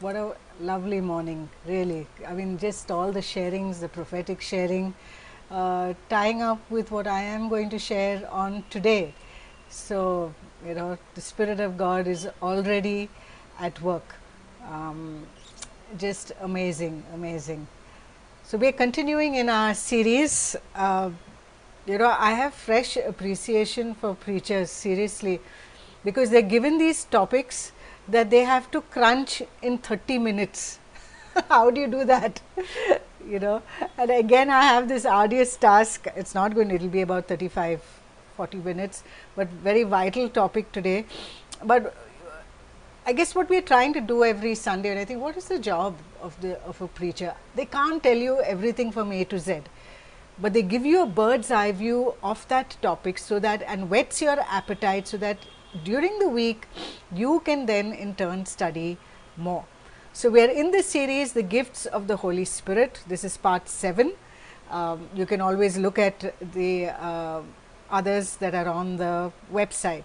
What a lovely morning, really. I mean, just all the sharings, the prophetic sharing, tying up with what I am going to share on today. So, you know, the Spirit of God is already at work. Just amazing, amazing. So, we are continuing in our series. You know, I have fresh appreciation for preachers, seriously, because they are given these topics that they have to crunch in 30 minutes. How do you do that? You know, and again I have this arduous task. It's not going, it'll be about 35-40 minutes, but very vital topic today. But I guess what we are trying to do every Sunday, and I think what is the job of a preacher? They can't tell you everything from A to Z, but they give you a bird's eye view of that topic, so that, and whets your appetite, so that during the week you can then in turn study more. So, we are in this series, The Gifts of the Holy Spirit. This is part 7. You can always look at the others that are on the website.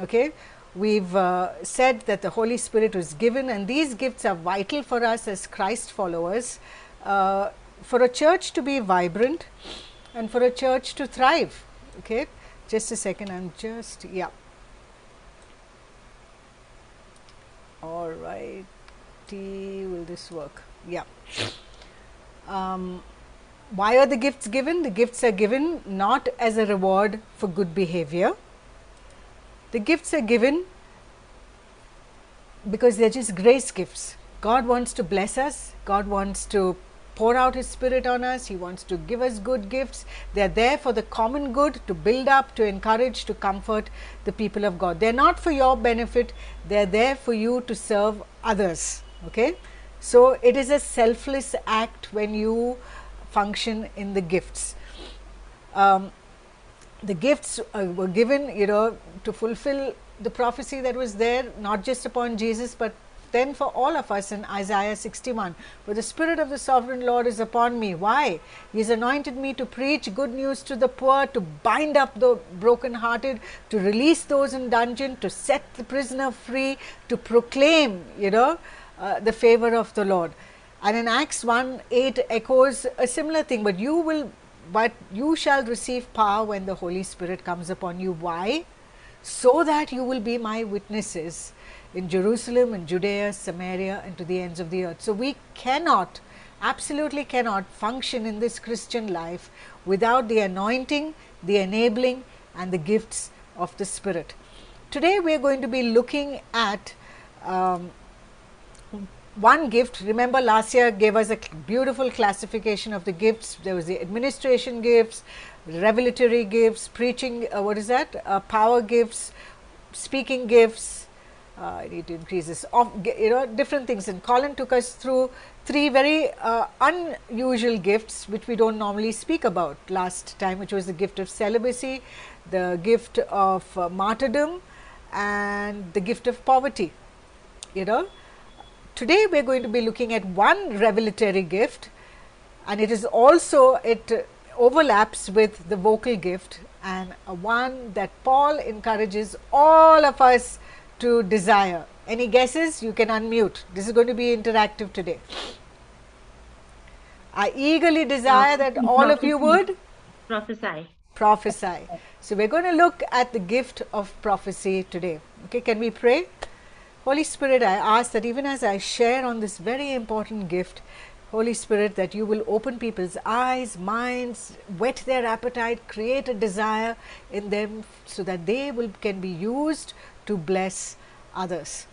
Okay, we've said that the Holy Spirit was given, and these gifts are vital for us as Christ followers, for a church to be vibrant and for a church to thrive. Okay, just a second, I'm just, yeah. All righty, will this work? Yeah. Why are the gifts given? The gifts are given not as a reward for good behavior. The gifts are given because they are just grace gifts. God wants to bless us. God wants to pour out His Spirit on us. He wants to give us good gifts. They are there for the common good, to build up, to encourage, to comfort the people of God. They are not for your benefit. They are there for you to serve others. Okay? So, it is a selfless act when you function in the gifts. The gifts were given, you know, to fulfill the prophecy that was there, not just upon Jesus, but then for all of us in Isaiah 61, for the Spirit of the Sovereign Lord is upon me. Why? He has anointed me to preach good news to the poor, to bind up the brokenhearted, to release those in dungeon, to set the prisoner free, to proclaim, you know, the favor of the Lord. And in Acts 1:8 echoes a similar thing, but you shall receive power when the Holy Spirit comes upon you. Why? So that you will be my witnesses in Jerusalem, in Judea, Samaria, and to the ends of the earth. So, we cannot, absolutely cannot function in this Christian life without the anointing, the enabling, and the gifts of the Spirit. Today, we are going to be looking at one gift. Remember, last year gave us a beautiful classification of the gifts. There was the administration gifts, revelatory gifts, preaching, power gifts, speaking gifts. I need to increase this, you know, different things. And Colin took us through three very unusual gifts which we don't normally speak about last time, which was the gift of celibacy, the gift of martyrdom, and the gift of poverty. You know, today we are going to be looking at one revelatory gift, and it is also, it overlaps with the vocal gift, and one that Paul encourages all of us to desire. Any guesses? You can unmute. This is going to be interactive today. I eagerly desire that all of you would prophesy. Prophesy. So, we are going to look at the gift of prophecy today. Okay, can we pray? Holy Spirit, I ask that even as I share on this very important gift, Holy Spirit, that you will open people's eyes, minds, whet their appetite, create a desire in them so that they can be used to bless others.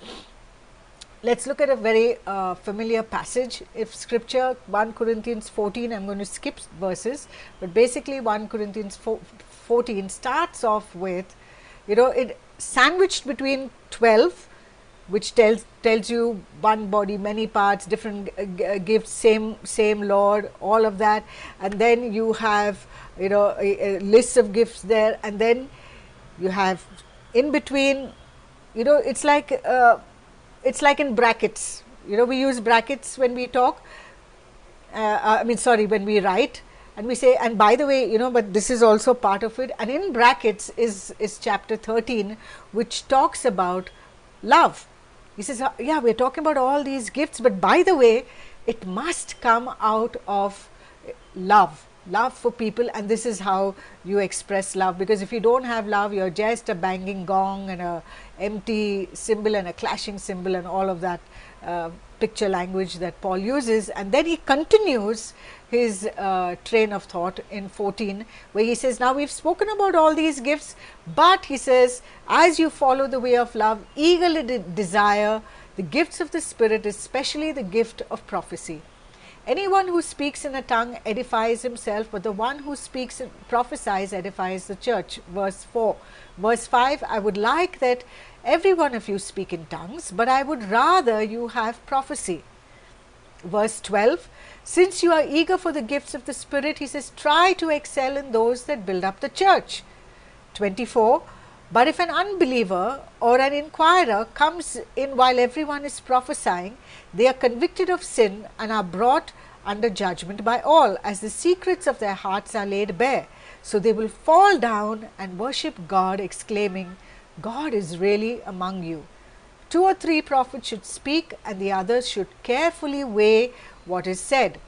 Let's look at a very familiar passage of scripture, 1 Corinthians 14. I am going to skip verses, but basically 1 Corinthians 14 starts off with, you know, it sandwiched between 12, which tells you one body, many parts, different gifts, same Lord, all of that. And then you have, you know, a list of gifts there, and then you have in between, you know, it's like in brackets. You know, we use brackets when we talk, when we write, and we say, and by the way, you know, but this is also part of it. And in brackets is chapter 13, which talks about love. He says, yeah, we are talking about all these gifts, but by the way, it must come out of love. Love for people, and this is how you express love, because if you don't have love, you're just a banging gong and a empty symbol and a clashing symbol and all of that picture language that Paul uses. And then he continues his train of thought in 14, where he says, now we've spoken about all these gifts, but he says, as you follow the way of love, eagerly desire the gifts of the Spirit, especially the gift of prophecy. Anyone who speaks in a tongue edifies himself, but the one who speaks and prophesies edifies the church. Verse 4. Verse 5, I would like that every one of you speak in tongues, but I would rather you have prophecy. Verse 12, since you are eager for the gifts of the Spirit, he says, try to excel in those that build up the church. 24, but if an unbeliever or an inquirer comes in while everyone is prophesying, they are convicted of sin and are brought under judgment by all, as the secrets of their hearts are laid bare. So they will fall down and worship God, exclaiming, God is really among you. 2 or 3 prophets should speak, and the others should carefully weigh what is said.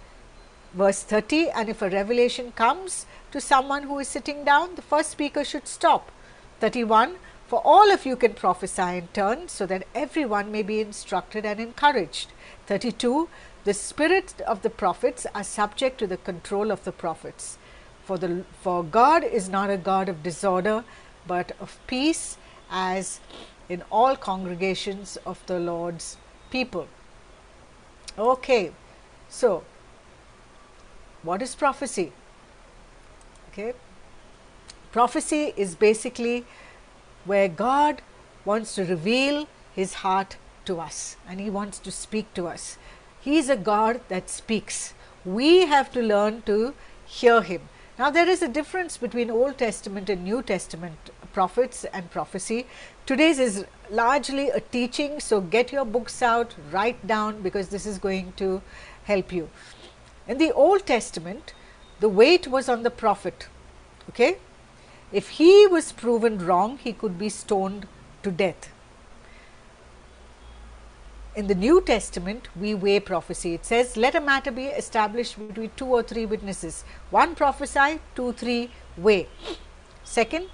Verse 30, and if a revelation comes to someone who is sitting down, the first speaker should stop. 31, for all of you can prophesy in turn, so that everyone may be instructed and encouraged. 32, the spirits of the prophets are subject to the control of the prophets. For God is not a God of disorder, but of peace, as in all congregations of the Lord's people. Okay, so what is prophecy? Okay, prophecy is basically where God wants to reveal his heart to us, and he wants to speak to us. He is a God that speaks. We have to learn to hear him. Now, there is a difference between Old Testament and New Testament prophets and prophecy. Today's is largely a teaching, so get your books out, write down, because this is going to help you. In the Old Testament, the weight was on the prophet. Okay? If he was proven wrong, he could be stoned to death. In the New Testament, we weigh prophecy. It says, let a matter be established between 2 or 3 witnesses. 1 prophesy, 2, 3 weigh. Second,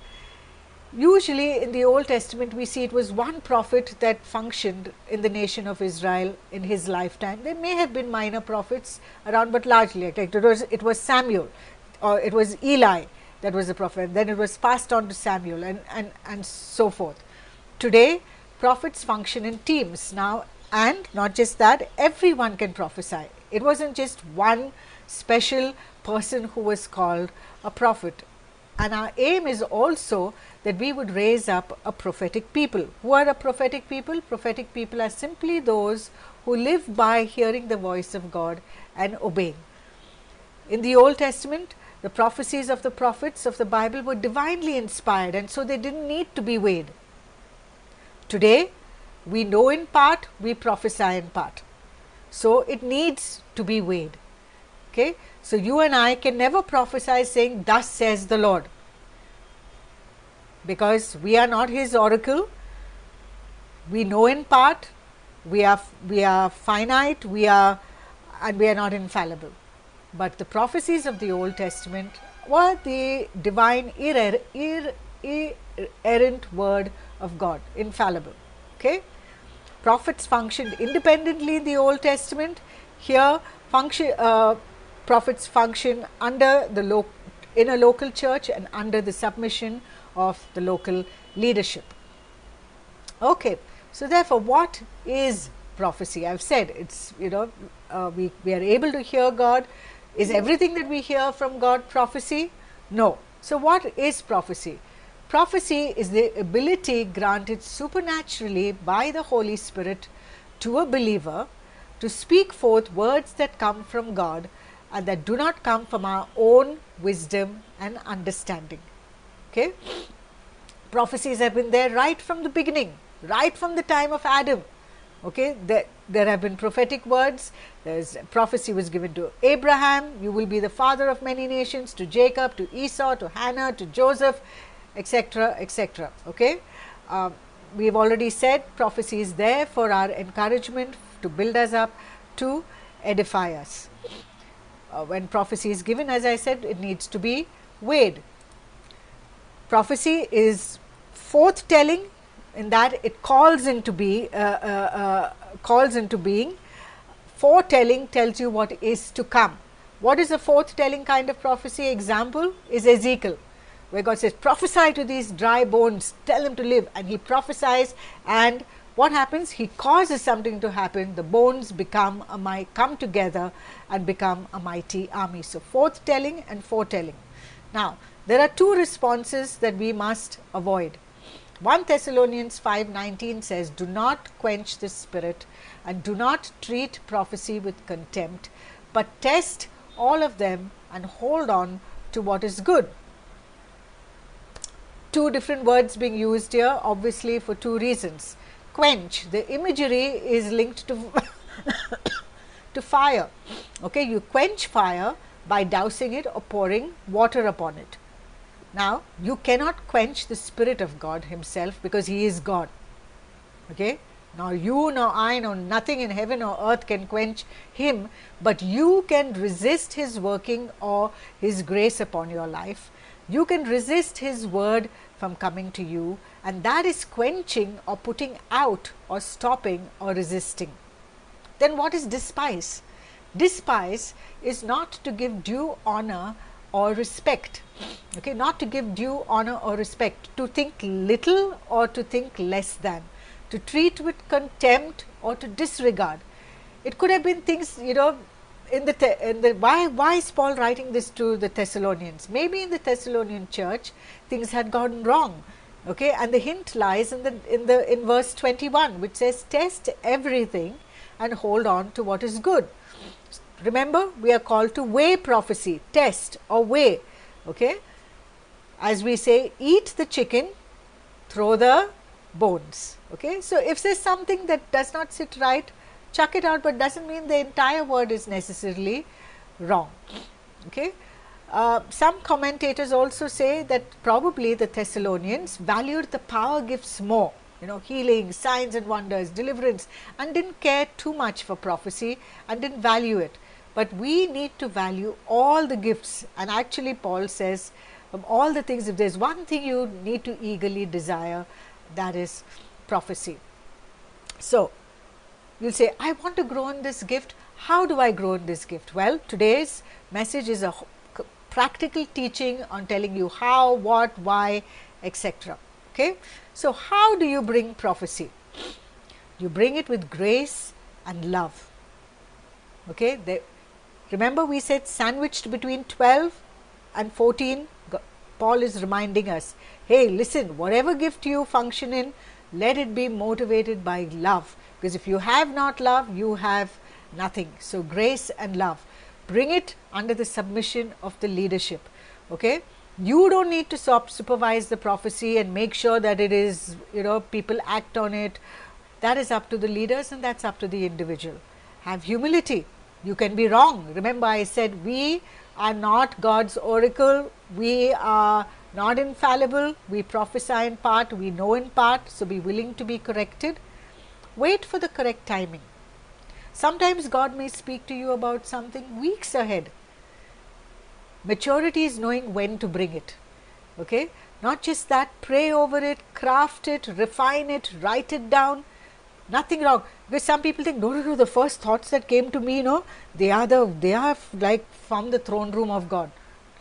usually in the Old Testament, we see it was 1 prophet that functioned in the nation of Israel in his lifetime. There may have been minor prophets around, but largely, like it was Samuel, or it was Eli that was the prophet. Then it was passed on to Samuel, and so forth. Today, prophets function in teams now. And not just that, everyone can prophesy. It wasn't just one special person who was called a prophet. And our aim is also that we would raise up a prophetic people. Who are the prophetic people? Prophetic people are simply those who live by hearing the voice of God and obeying. In the Old Testament, the prophecies of the prophets of the Bible were divinely inspired, and so they didn't need to be weighed. Today, we know in part, we prophesy in part. So it needs to be weighed. Okay? So you and I can never prophesy saying, thus says the Lord, because we are not his oracle. We know in part, we are finite, and we are not infallible. But the prophecies of the Old Testament were the divine inerrant word of God, infallible. Okay? Prophets functioned independently in the Old Testament. Here, prophets function under the in a local church and under the submission of the local leadership. Okay, so therefore, what is prophecy? I've said it's, we are able to hear God. Is everything that we hear from God prophecy? No. So what is prophecy? Prophecy is the ability granted supernaturally by the Holy Spirit to a believer to speak forth words that come from God and that do not come from our own wisdom and understanding. Okay? Prophecies have been there right from the beginning, right from the time of Adam. Okay? There have been prophetic words. Prophecy was given to Abraham, you will be the father of many nations, to Jacob, to Esau, to Hannah, to Joseph, etc., etc. Okay, we have already said prophecy is there for our encouragement, to build us up, to edify us. When prophecy is given, as I said, it needs to be weighed. Prophecy is forth telling in that it calls into being, foretelling tells you what is to come. What is a foretelling kind of prophecy? Example is Ezekiel, where God says, prophesy to these dry bones, tell them to live, and he prophesies, and what happens? He causes something to happen. The bones become come together and become a mighty army. So forthtelling and foretelling. Now there are two responses that we must avoid. 1 Thessalonians 5:19 says, do not quench the spirit and do not treat prophecy with contempt, but test all of them and hold on to what is good. Two different words being used here, obviously for two reasons. Quench, the imagery is linked to to fire. Okay, you quench fire by dousing it or pouring water upon it. Now you cannot quench the Spirit of God himself, because he is God. Okay, now you nor I nor nothing in heaven or earth can quench him, but you can resist his working or his grace upon your life. You can resist his word from coming to you, and that is quenching or putting out or stopping or resisting. Then what is despise? Despise is not to give due honor or respect. Okay, not to give due honor or respect, to think little or to think less than, to treat with contempt or to disregard. It could have been things, you know, why is Paul writing this to the Thessalonians? Maybe in the Thessalonian church things had gone wrong. Okay, and the hint lies in verse 21, which says, test everything and hold on to what is good. Remember, we are called to weigh prophecy, test or weigh. Okay, as we say, eat the chicken, throw the bones. Okay, so if there's something that does not sit right, chuck it out, but doesn't mean the entire word is necessarily wrong. Okay. Some commentators also say that probably the Thessalonians valued the power gifts more, you know, healing, signs and wonders, deliverance, and didn't care too much for prophecy and didn't value it. But we need to value all the gifts, and actually Paul says, from all the things, if there is one thing you need to eagerly desire, that is prophecy. So you will say, I want to grow in this gift. How do I grow in this gift? Well, today's message is a practical teaching on telling you how, what, why, etc. Okay, so how do you bring prophecy? You bring it with grace and love. Okay, remember we said sandwiched between 12 and 14, Paul is reminding us, hey, listen, whatever gift you function in, let it be motivated by love, because if you have not love, you have nothing. So grace and love. Bring it under the submission of the leadership. Okay, you don't need to supervise the prophecy and make sure that it is, you know, people act on it. That is up to the leaders and that's up to the individual. Have humility. You can be wrong. Remember, I said we are not God's oracle. We are not infallible. We prophesy in part, we know in part, so be willing to be corrected. Wait for the correct timing. Sometimes God may speak to you about something weeks ahead. Maturity is knowing when to bring it. Okay, not just that, pray over it, craft it, refine it, write it down. Nothing wrong, because some people think, no, the first thoughts that came to me, you know, they are like from the throne room of God.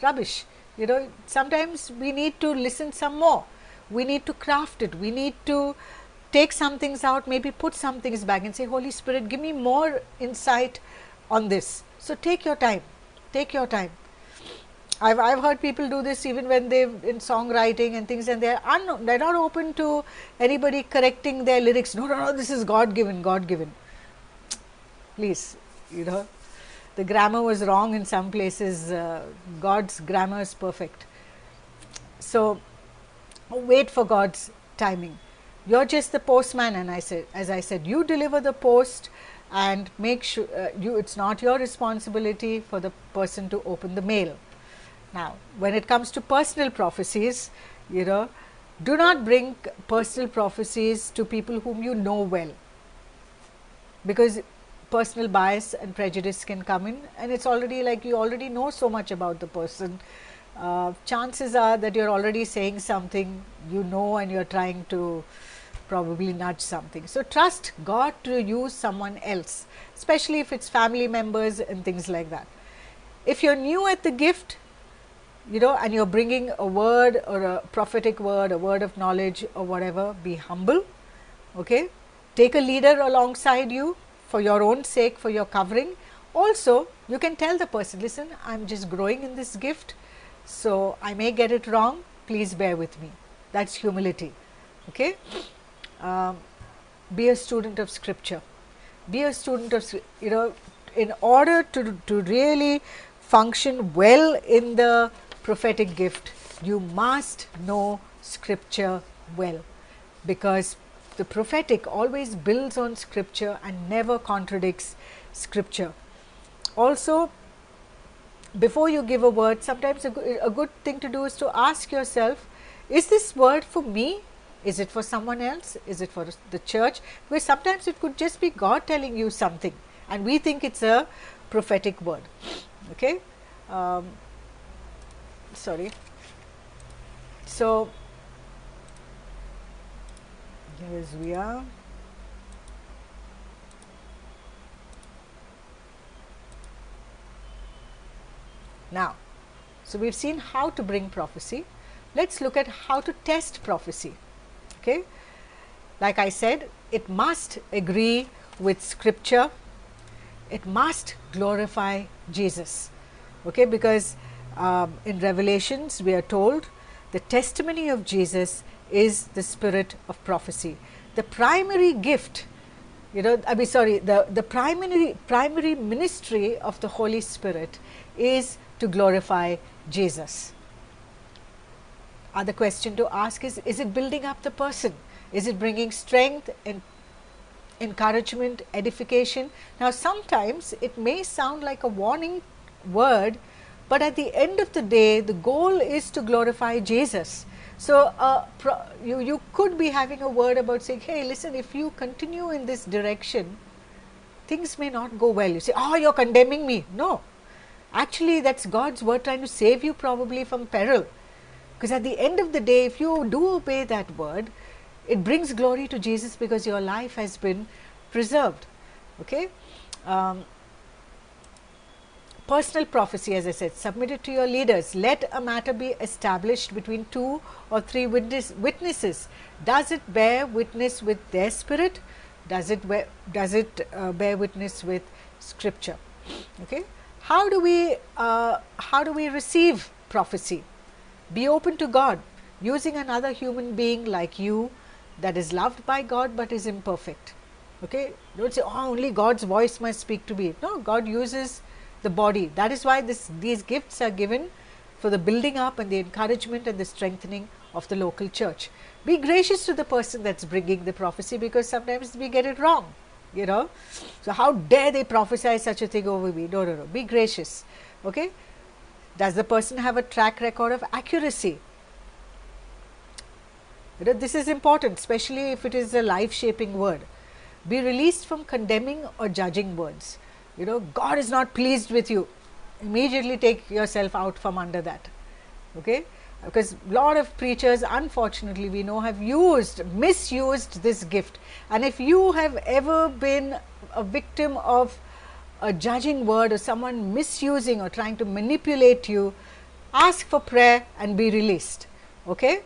Rubbish. You know, sometimes we need to listen some more. We need to craft it. We need to take some things out, maybe put some things back and say, Holy Spirit, give me more insight on this. So take your time, take your time. I've heard people do this even when they're in songwriting and things, and they're not open to anybody correcting their lyrics. No, this is God given. Please, you know, the grammar was wrong in some places. God's grammar is perfect. So wait for God's timing. You are just the postman, and as I said, you deliver the post and make sure it's not your responsibility for the person to open the mail. Now, when it comes to personal prophecies, you know, Do not bring personal prophecies to people whom you know well, because personal bias and prejudice can come in, and it's already like you already know so much about the person. Chances are that you're already saying something you know and you're trying to probably nudge something. So, trust God to use someone else, especially if it's family members and things like that. If you're new at the gift, you know, and you're bringing a word or a prophetic word, a word of knowledge or whatever, be humble, okay. Take a leader alongside you for your own sake, for your covering. Also, you can tell the person, listen, I am just growing in this gift, so I may get it wrong, please bear with me. That's humility, okay. Be a student of scripture, be a student of, you know, in order to really function well in the prophetic gift, you must know scripture well, because the prophetic always builds on scripture and never contradicts scripture. Also, before you give a word, sometimes a good thing to do is to ask yourself, is this word for me? Is it for someone else? Is it for the church? Because sometimes it could just be God telling you something and we think it's a prophetic word, okay. So, here is we are. Now, so we've seen how to bring prophecy. Let's look at how to test prophecy, okay. Like I said, it must agree with scripture, it must glorify Jesus, okay, because in Revelations we are told the testimony of Jesus is the spirit of prophecy. The primary gift, you know, I mean, sorry, the primary ministry of the Holy Spirit is to glorify Jesus. Other question to ask is it building up the person? Is it bringing strength and encouragement, edification? Now, sometimes it may sound like a warning word, but at the end of the day, the goal is to glorify Jesus. So, you could be having a word about saying, hey, listen, if you continue in this direction, things may not go well. You say, oh, you're condemning me. No, actually, that's God's word trying to save you probably from peril. Because at the end of the day, if you do obey that word, it brings glory to Jesus because your life has been preserved, okay. Personal prophecy, as I said, submit it to your leaders. Let a matter be established between 2 or 3 witnesses. Does it bear witness with their spirit? Does it bear witness with scripture, okay. How do we receive prophecy? Be open to God, using another human being like you that is loved by God but is imperfect, okay. Don't say, oh, only God's voice must speak to me. No, God uses the body. That is why these gifts are given for the building up and the encouragement and the strengthening of the local church. Be gracious to the person that's bringing the prophecy, because sometimes we get it wrong, you know. So, how dare they prophesy such a thing over me? No, no, no. Be gracious, okay. Does the person have a track record of accuracy? You know, this is important, especially if it is a life-shaping word. Be released from condemning or judging words. You know, God is not pleased with you. Immediately take yourself out from under that, okay? Because a lot of preachers, unfortunately, we know, have misused this gift. And if you have ever been a victim of a judging word or someone misusing or trying to manipulate you, ask for prayer and be released, okay?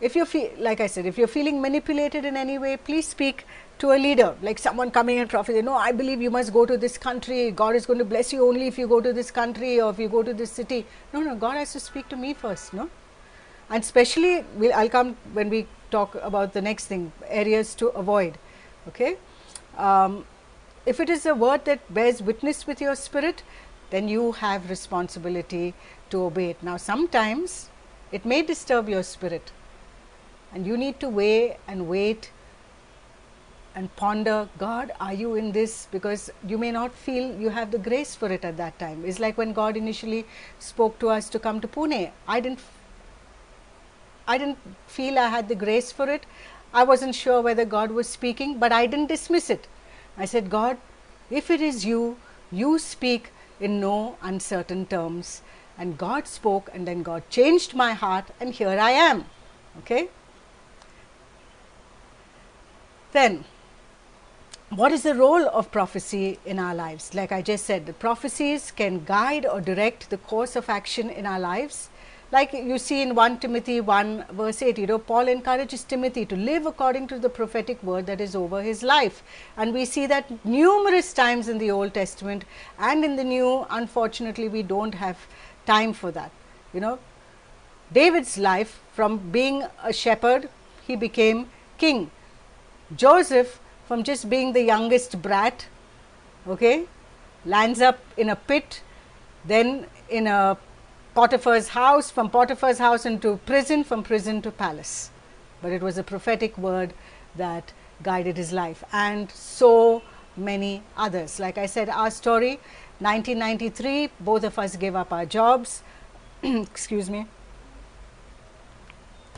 If you feel, like I said, if you're feeling manipulated in any way, please speak to a leader, like someone coming and prophesying, no, I believe you must go to this country, God is going to bless you only if you go to this country or if you go to this city. No, no, God has to speak to me first, no? And especially, I'll come when we talk about the next thing, areas to avoid, okay? If it is a word that bears witness with your spirit, then you have responsibility to obey it. Now, sometimes it may disturb your spirit and you need to weigh and wait and ponder, God, are you in this? Because you may not feel you have the grace for it at that time. It's like when God initially spoke to us to come to Pune. I didn't, I didn't feel I had the grace for it. I wasn't sure whether God was speaking, but I didn't dismiss it. I said, God, if it is you, you speak in no uncertain terms. And God spoke, and then God changed my heart, and here I am. Okay. Then, what is the role of prophecy in our lives? Like I just said, the prophecies can guide or direct the course of action in our lives. Like you see in 1 Timothy 1 verse 8, you know, Paul encourages Timothy to live according to the prophetic word that is over his life. And we see that numerous times in the Old Testament and in the New. Unfortunately, we don't have time for that. You know, David's life, from being a shepherd, he became king. Joseph, from just being the youngest brat, okay, lands up in a pit, then in a Potiphar's house, from Potiphar's house into prison, from prison to palace. But it was a prophetic word that guided his life, and so many others. Like I said, our story, 1993, both of us gave up our jobs. Excuse me.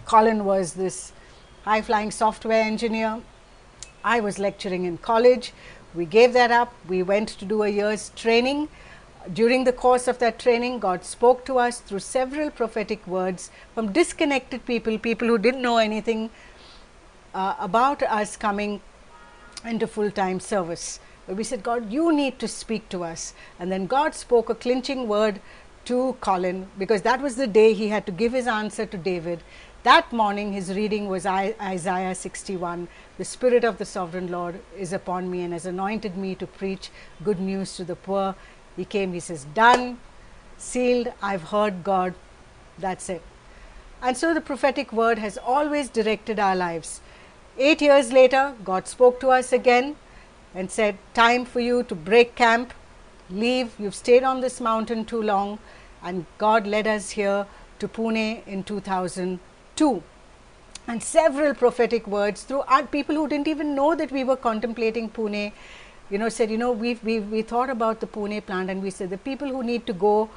Colin was this high-flying software engineer. I was lecturing in college. We gave that up. We went to do a year's training. During the course of that training, God spoke to us through several prophetic words from disconnected people, people who didn't know anything about us coming into full-time service. But we said, God, you need to speak to us. And then God spoke a clinching word to Colin, because that was the day he had to give his answer to David. That morning his reading was Isaiah 61, the Spirit of the Sovereign Lord is upon me and has anointed me to preach good news to the poor. He came, he says, done, sealed, I've heard God, that's it. And so the prophetic word has always directed our lives. 8 years later, God spoke to us again and said, time for you to break camp, leave, you've stayed on this mountain too long. And God led us here to Pune in 2002, and several prophetic words through people who didn't even know that we were contemplating Pune, you know, said, you know, we thought about the Pune plant, and we said the people who need to go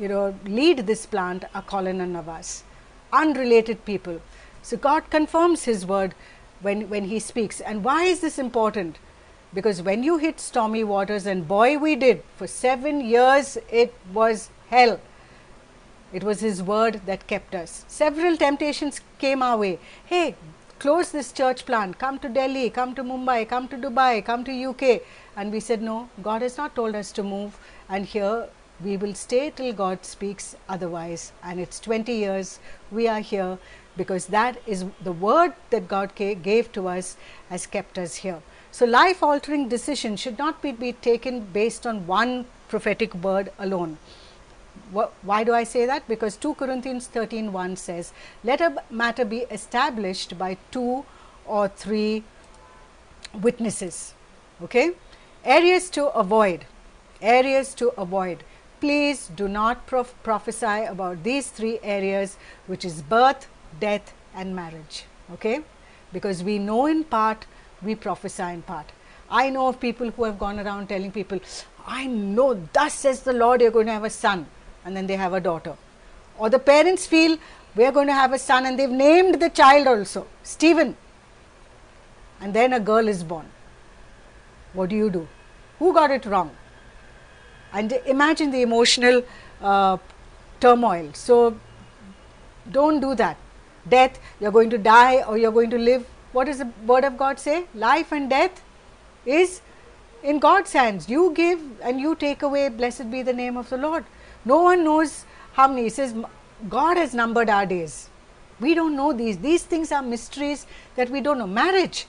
you know, lead this plant are Colin and Navas, unrelated people. So God confirms his word when he speaks. And why is this important? Because when you hit stormy waters, and boy we did, for 7 years it was hell. It was his word that kept us. Several temptations came our way. Hey, close this church plant, come to Delhi, come to Mumbai, come to Dubai, come to UK. And we said, no, God has not told us to move. And here we will stay till God speaks otherwise. And it's 20 years we are here, because that is the word that God gave to us has kept us here. So life-altering decisions should not be taken based on one prophetic word alone. Why do I say that? Because 2 Corinthians 13:1 says, let a matter be established by 2 or 3 witnesses. Okay? Areas to avoid. Please do not prophesy about these 3 areas, which is birth, death and marriage. Okay? Because we know in part, we prophesy in part. I know of people who have gone around telling people, I know, thus says the Lord, you're going to have a son. And then they have a daughter. Or the parents feel, we are going to have a son, and they've named the child also, Stephen. And then a girl is born. What do you do? Who got it wrong? And imagine the emotional turmoil. So don't do that. Death, you're going to die or you're going to live. What does the word of God say? Life and death is in God's hands. You give and you take away, blessed be the name of the Lord. No one knows how many. He says, God has numbered our days. We don't know these. These things are mysteries that we don't know. Marriage.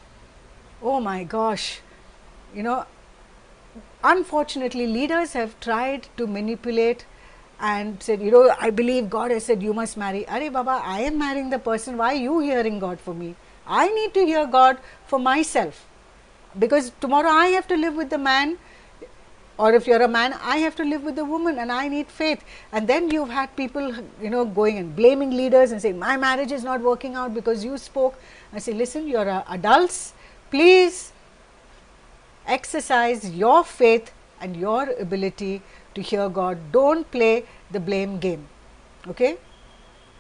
Oh my gosh. You know, unfortunately, leaders have tried to manipulate and said, you know, I believe God has said, you must marry. Arey Baba, I am marrying the person. Why are you hearing God for me? I need to hear God for myself. Because tomorrow I have to live with the man, or if you're a man, I have to live with the woman, and I need faith. And then you've had people, you know, going and blaming leaders and saying, my marriage is not working out because you spoke. I say, listen, you're adults, please exercise your faith and your ability to hear God. Don't play the blame game. Okay?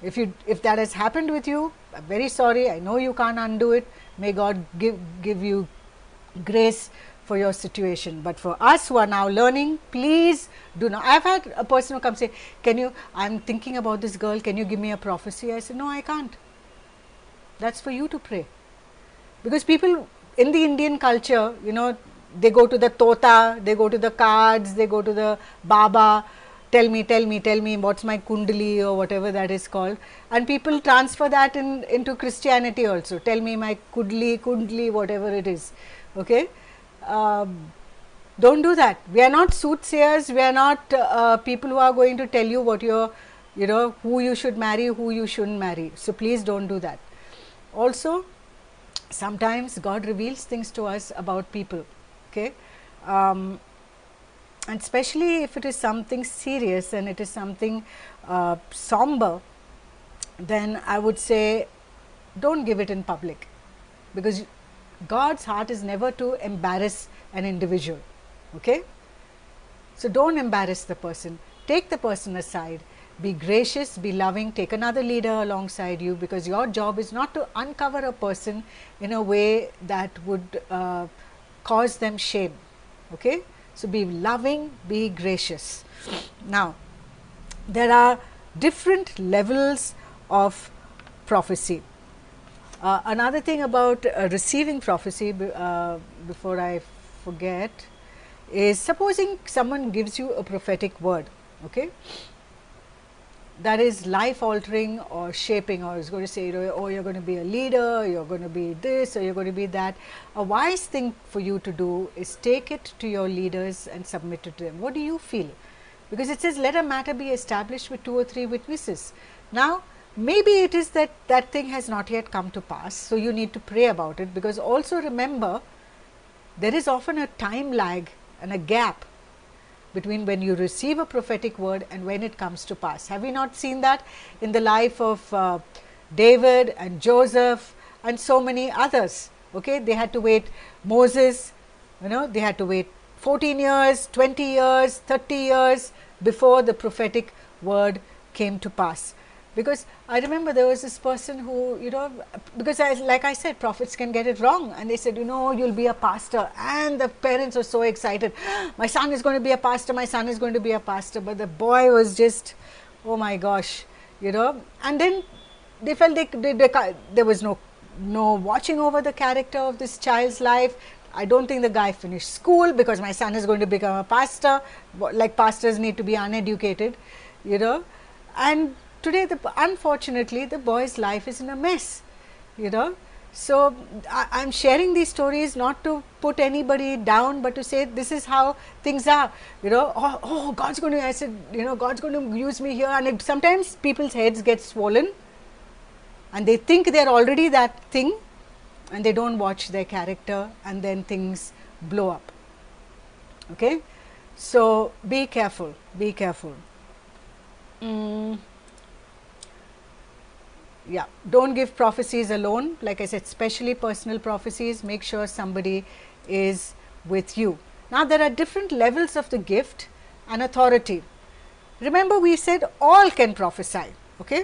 If that has happened with you, I am very sorry, I know you can't undo it. May God give you grace for your situation. But for us who are now learning, please do not. I have had a person who come say, can you, I am thinking about this girl, can you give me a prophecy? I said, no, I can't. That's for you to pray. Because people in the Indian culture, you know, they go to the tota, they go to the cards, they go to the baba, tell me what's my kundali or whatever that is called, and people transfer that into Christianity also. Tell me my kundali, whatever it is. Okay? Don't do that. We are not soothsayers, we are not people who are going to tell you what your, you know, who you should marry, who you shouldn't marry. So please don't do that. Also, sometimes God reveals things to us about people. Okay? And especially if it is something serious and it is something somber, then I would say don't give it in public, because God's heart is never to embarrass an individual. Okay? So don't embarrass the person, take the person aside, be gracious, be loving, take another leader alongside you, because your job is not to uncover a person in a way that would cause them shame. Okay? So be loving, be gracious. Now, there are different levels of prophecy. Another thing about receiving prophecy, before I forget, is supposing someone gives you a prophetic word, okay, that is life altering or shaping, or is going to say, oh, you are going to be a leader, you are going to be this or you are going to be that. A wise thing for you to do is take it to your leaders and submit it to them. What do you feel? Because it says, let a matter be established with 2 or 3 witnesses. Now, maybe it is that that thing has not yet come to pass, so you need to pray about it, because also remember, there is often a time lag and a gap between when you receive a prophetic word and when it comes to pass. Have we not seen that in the life of David and Joseph and so many others? Okay, they had to wait. Moses, you know, they had to wait 14 years, 20 years, 30 years before the prophetic word came to pass. Because I remember there was this person who, you know, because like I said, prophets can get it wrong, and they said, you know, you'll be a pastor, and the parents were so excited, my son is going to be a pastor, my son is going to be a pastor, but the boy was just, oh my gosh, you know, and then they felt there was no watching over the character of this child's life. I don't think the guy finished school because my son is going to become a pastor, like pastors need to be uneducated, you know, and today, unfortunately, the boy's life is in a mess, you know. So, I am sharing these stories not to put anybody down, but to say this is how things are, you know. Oh, God's going to, I said, you know, God's going to use me here. And sometimes people's heads get swollen and they think they are already that thing and they don't watch their character, and then things blow up. Okay. So, be careful, be careful. Yeah, don't give prophecies alone. Like I said, especially personal prophecies, make sure somebody is with you. Now, there are different levels of the gift and authority. Remember, we said all can prophesy, okay?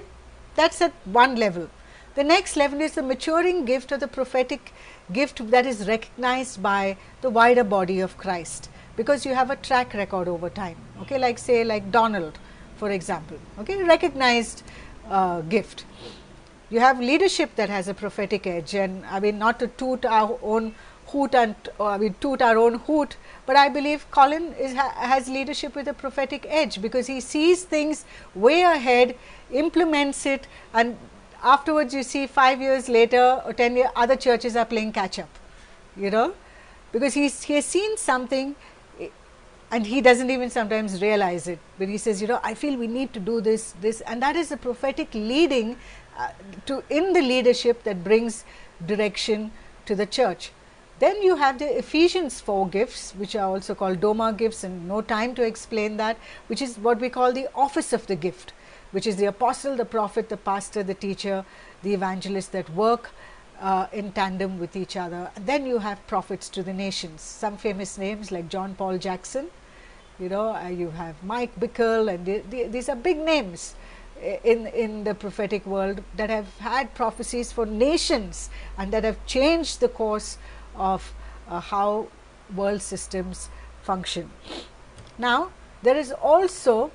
That's at one level. The next level is the maturing gift or the prophetic gift that is recognized by the wider body of Christ, because you have a track record over time, okay? Like, say, like Donald, for example, okay? Recognized gift. You have leadership that has a prophetic edge, and I mean, not to toot our own hoot, but I believe Colin has leadership with a prophetic edge, because he sees things way ahead, implements it, and afterwards you see 5 years later or 10 years, other churches are playing catch up, you know, because he has seen something and he doesn't even sometimes realize it, but he says, you know, I feel we need to do this, and that is the prophetic leading in the leadership that brings direction to the church. Then you have the Ephesians 4 gifts, which are also called Doma gifts, and no time to explain that, which is what we call the office of the gift, which is the apostle, the prophet, the pastor, the teacher, the evangelist, that work in tandem with each other. And then you have prophets to the nations, some famous names like John Paul Jackson, you know, you have Mike Bickle, and these are big names in the prophetic world, that have had prophecies for nations and that have changed the course of how world systems function. Now, there is also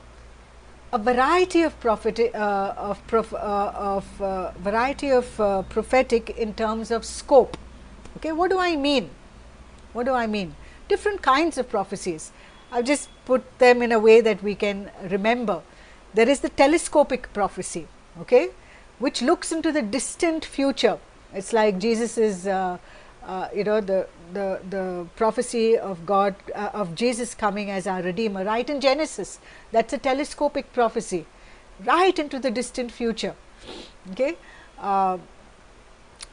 a variety of prophetic in terms of scope. Okay, what do I mean? What do I mean? Different kinds of prophecies. I'll just put them in a way that we can remember. There is the telescopic prophecy, okay, which looks into the distant future. It's like Jesus's, you know, the prophecy of God, of Jesus coming as our Redeemer, right in Genesis. That's a telescopic prophecy, right into the distant future. Okay,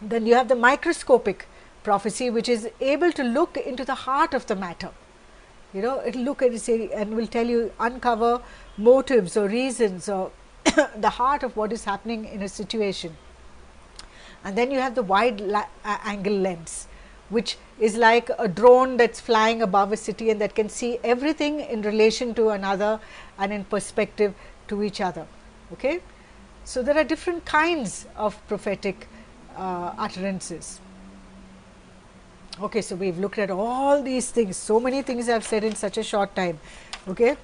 then you have the microscopic prophecy, which is able to look into the heart of the matter. You know, it will look at it and will tell you, uncover motives or reasons or the heart of what is happening in a situation. And then you have the wide angle lens, which is like a drone that's flying above a city and that can see everything in relation to another and in perspective to each other. Okay? So, there are different kinds of prophetic utterances. Okay, so we've looked at all these things, so many things I've said in such a short time. Okay,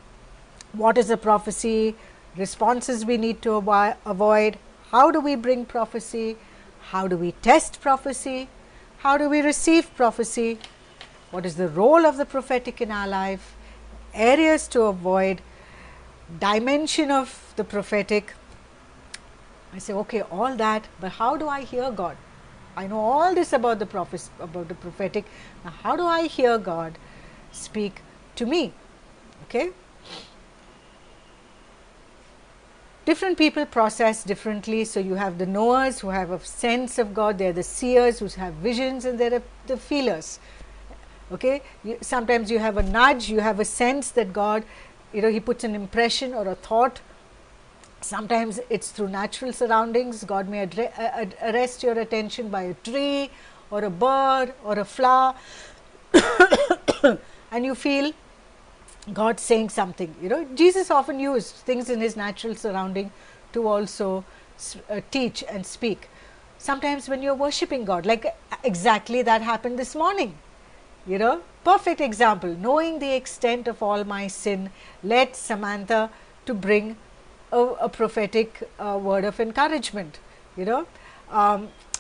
what is a prophecy, responses we need to avoid, how do we bring prophecy, how do we test prophecy, how do we receive prophecy, what is the role of the prophetic in our life, areas to avoid, dimension of the prophetic. I say, okay, all that, but how do I hear God? I know all this about the prophecy, about the prophetic. Now, how do I hear God speak to me? Okay. Different people process differently. So, you have the knowers who have a sense of God. They are the seers who have visions, and there are the feelers. Okay. Sometimes you have a nudge. You have a sense that God, you know, He puts an impression or a thought. Sometimes it's through natural surroundings. God may arrest your attention by a tree or a bird or a flower and you feel God saying something. You know, Jesus often used things in His natural surrounding to also teach and speak. Sometimes when you are worshipping God, like exactly that happened this morning. You know, perfect example, knowing the extent of all my sin led Samantha to bring a prophetic word of encouragement, you know,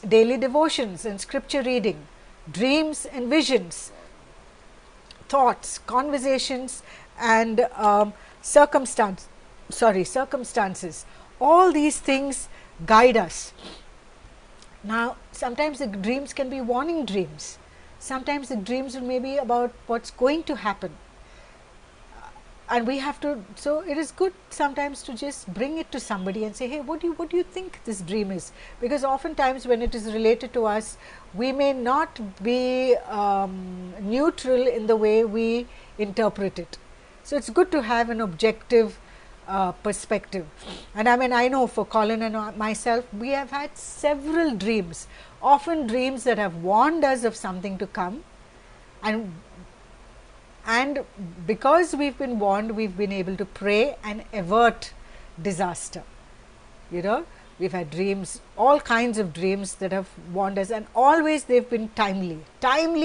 daily devotions and scripture reading, dreams and visions, thoughts, conversations and circumstances, all these things guide us. Now, sometimes the dreams can be warning dreams, sometimes the dreams will maybe about what's going to happen. And we have to, so it is good sometimes to just bring it to somebody and say, hey, what do you think this dream is? Because oftentimes when it is related to us, we may not be neutral in the way we interpret it. So, it's good to have an objective perspective. And I mean, I know for Colin and myself, we have had several dreams, often dreams that have warned us of something to come, and because we've been warned, we've been able to pray and avert disaster. You know, we've had dreams, all kinds of dreams that have warned us, and always they've been timely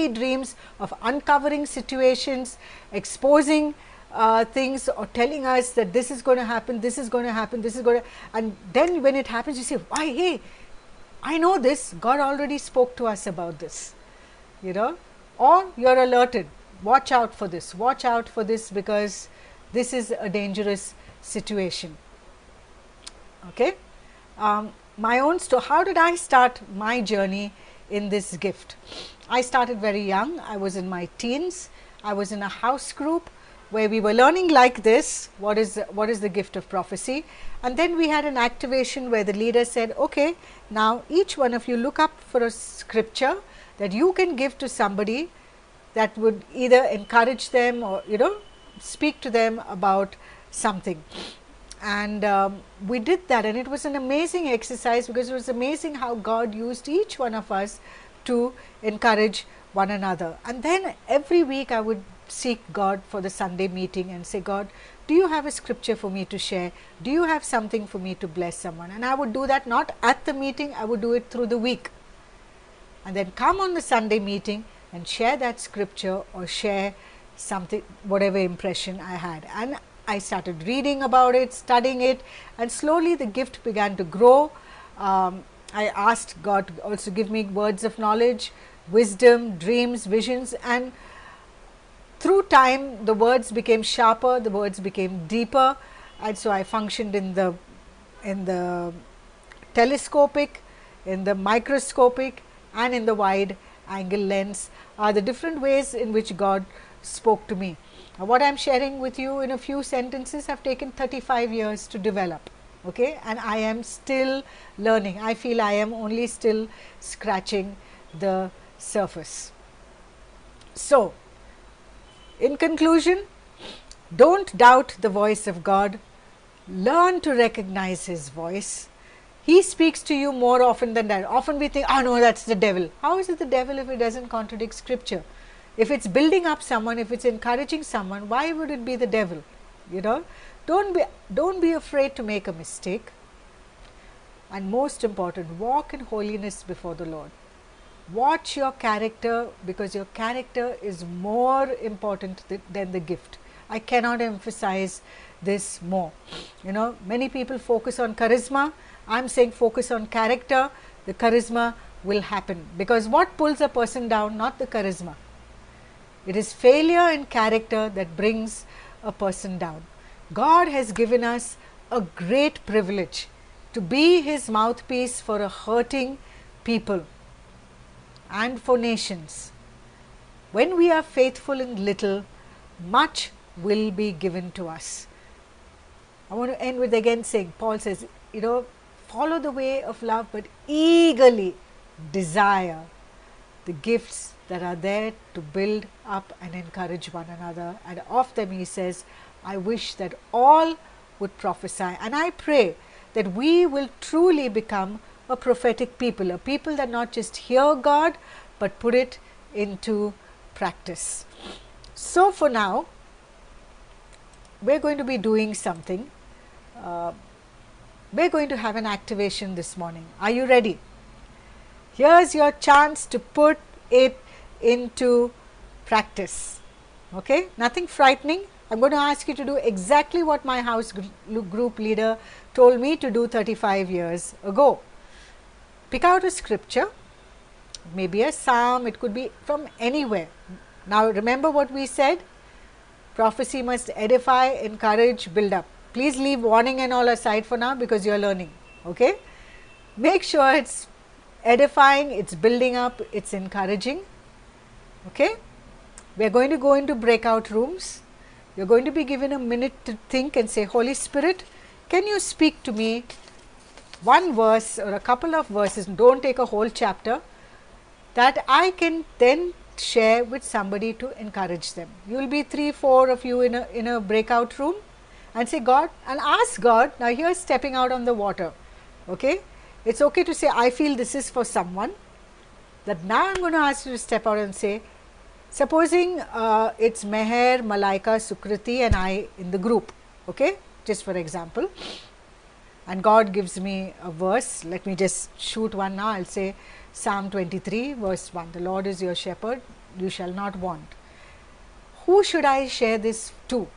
dreams of uncovering situations, exposing things, or telling us that this is going to happen, this is going to happen, this is going to, and then when it happens, you say, why, hey, I know this, God already spoke to us about this, you know, or you're alerted. Watch out for this because this is a dangerous situation. Okay, my own story, how did I start my journey in this gift? I started very young, I was in my teens, I was in a house group where we were learning like this, what is the gift of prophecy, and then we had an activation where the leader said, okay, now each one of you look up for a scripture that you can give to somebody that would either encourage them or, you know, speak to them about something. And we did that, and it was an amazing exercise because it was amazing how God used each one of us to encourage one another. And then every week I would seek God for the Sunday meeting and say, God, do you have a scripture for me to share? Do you have something for me to bless someone? And I would do that not at the meeting, I would do it through the week. And then come on the Sunday meeting and share that scripture or share something, whatever impression I had. And I started reading about it, studying it, and slowly the gift began to grow. I asked God to also give me words of knowledge, wisdom, dreams, visions, and through time the words became sharper, the words became deeper, and so I functioned in the telescopic, in the microscopic, and in the wide angle lens are the different ways in which God spoke to me. What I am sharing with you in a few sentences have taken 35 years to develop, okay, and I am still learning. I feel I am only still scratching the surface. So, in conclusion, don't doubt the voice of God, learn to recognize His voice. He speaks to you more often than that. Often we think, oh no, that's the devil. How is it the devil if it doesn't contradict scripture? If it's building up someone, if it's encouraging someone, why would it be the devil? You know, don't be afraid to make a mistake. And most important, walk in holiness before the Lord. Watch your character, because your character is more important than the gift. I cannot emphasize this more. You know, many people focus on charisma. I'm saying focus on character. The charisma will happen, because what pulls a person down, not the charisma. It is failure in character that brings a person down. God has given us a great privilege to be His mouthpiece for a hurting people and for nations. When we are faithful in little, much will be given to us. I want to end with again saying, Paul says, you know, follow the way of love, but eagerly desire the gifts that are there to build up and encourage one another. And of them he says, I wish that all would prophesy, and I pray that we will truly become a prophetic people, a people that not just hear God but put it into practice. So for now, we are going to be doing something. We are going to have an activation this morning. Are you ready? Here is your chance to put it into practice, okay? Nothing frightening. I am going to ask you to do exactly what my house group leader told me to do 35 years ago. Pick out a scripture, maybe a psalm, it could be from anywhere. Now remember what we said, prophecy must edify, encourage, build up. Please leave warning and all aside for now, because you are learning, okay? Make sure it's edifying, it's building up, it's encouraging, okay? We are going to go into breakout rooms. You are going to be given a minute to think and say, Holy Spirit, can you speak to me one verse or a couple of verses, don't take a whole chapter, that I can then share with somebody to encourage them. You will be 3-4 of you in a breakout room, and say, God, and ask God. Now here is stepping out on the water, okay? It's okay to say, I feel this is for someone, that now I'm going to ask you to step out and say, supposing it's Meher, Malaika, Sukriti and I in the group, okay, just for example, and God gives me a verse. Let me just shoot one now. I'll say Psalm 23 verse 1, the Lord is your shepherd, you shall not want. Who should I share this to?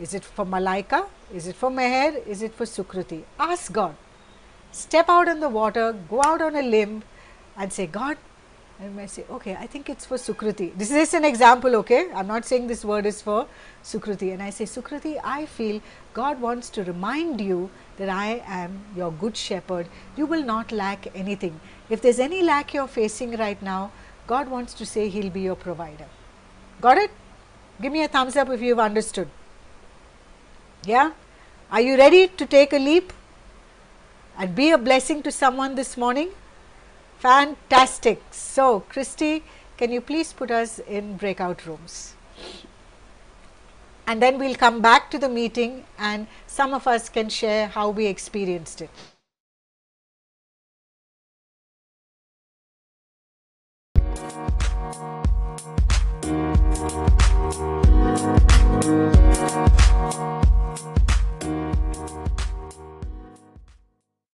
Is it for Malaika? Is it for Meher? Is it for Sukriti? Ask God. Step out on the water, go out on a limb and say, God, and I say, okay, I think it's for Sukriti. This is just an example, okay? I am not saying this word is for Sukriti. And I say, Sukriti, I feel God wants to remind you that I am your good shepherd. You will not lack anything. If there is any lack you are facing right now, God wants to say He will be your provider. Got it? Give me a thumbs up if you have understood. Yeah? Are you ready to take a leap and be a blessing to someone this morning? Fantastic. So, Christy, can you please put us in breakout rooms? And then we will come back to the meeting and some of us can share how we experienced it.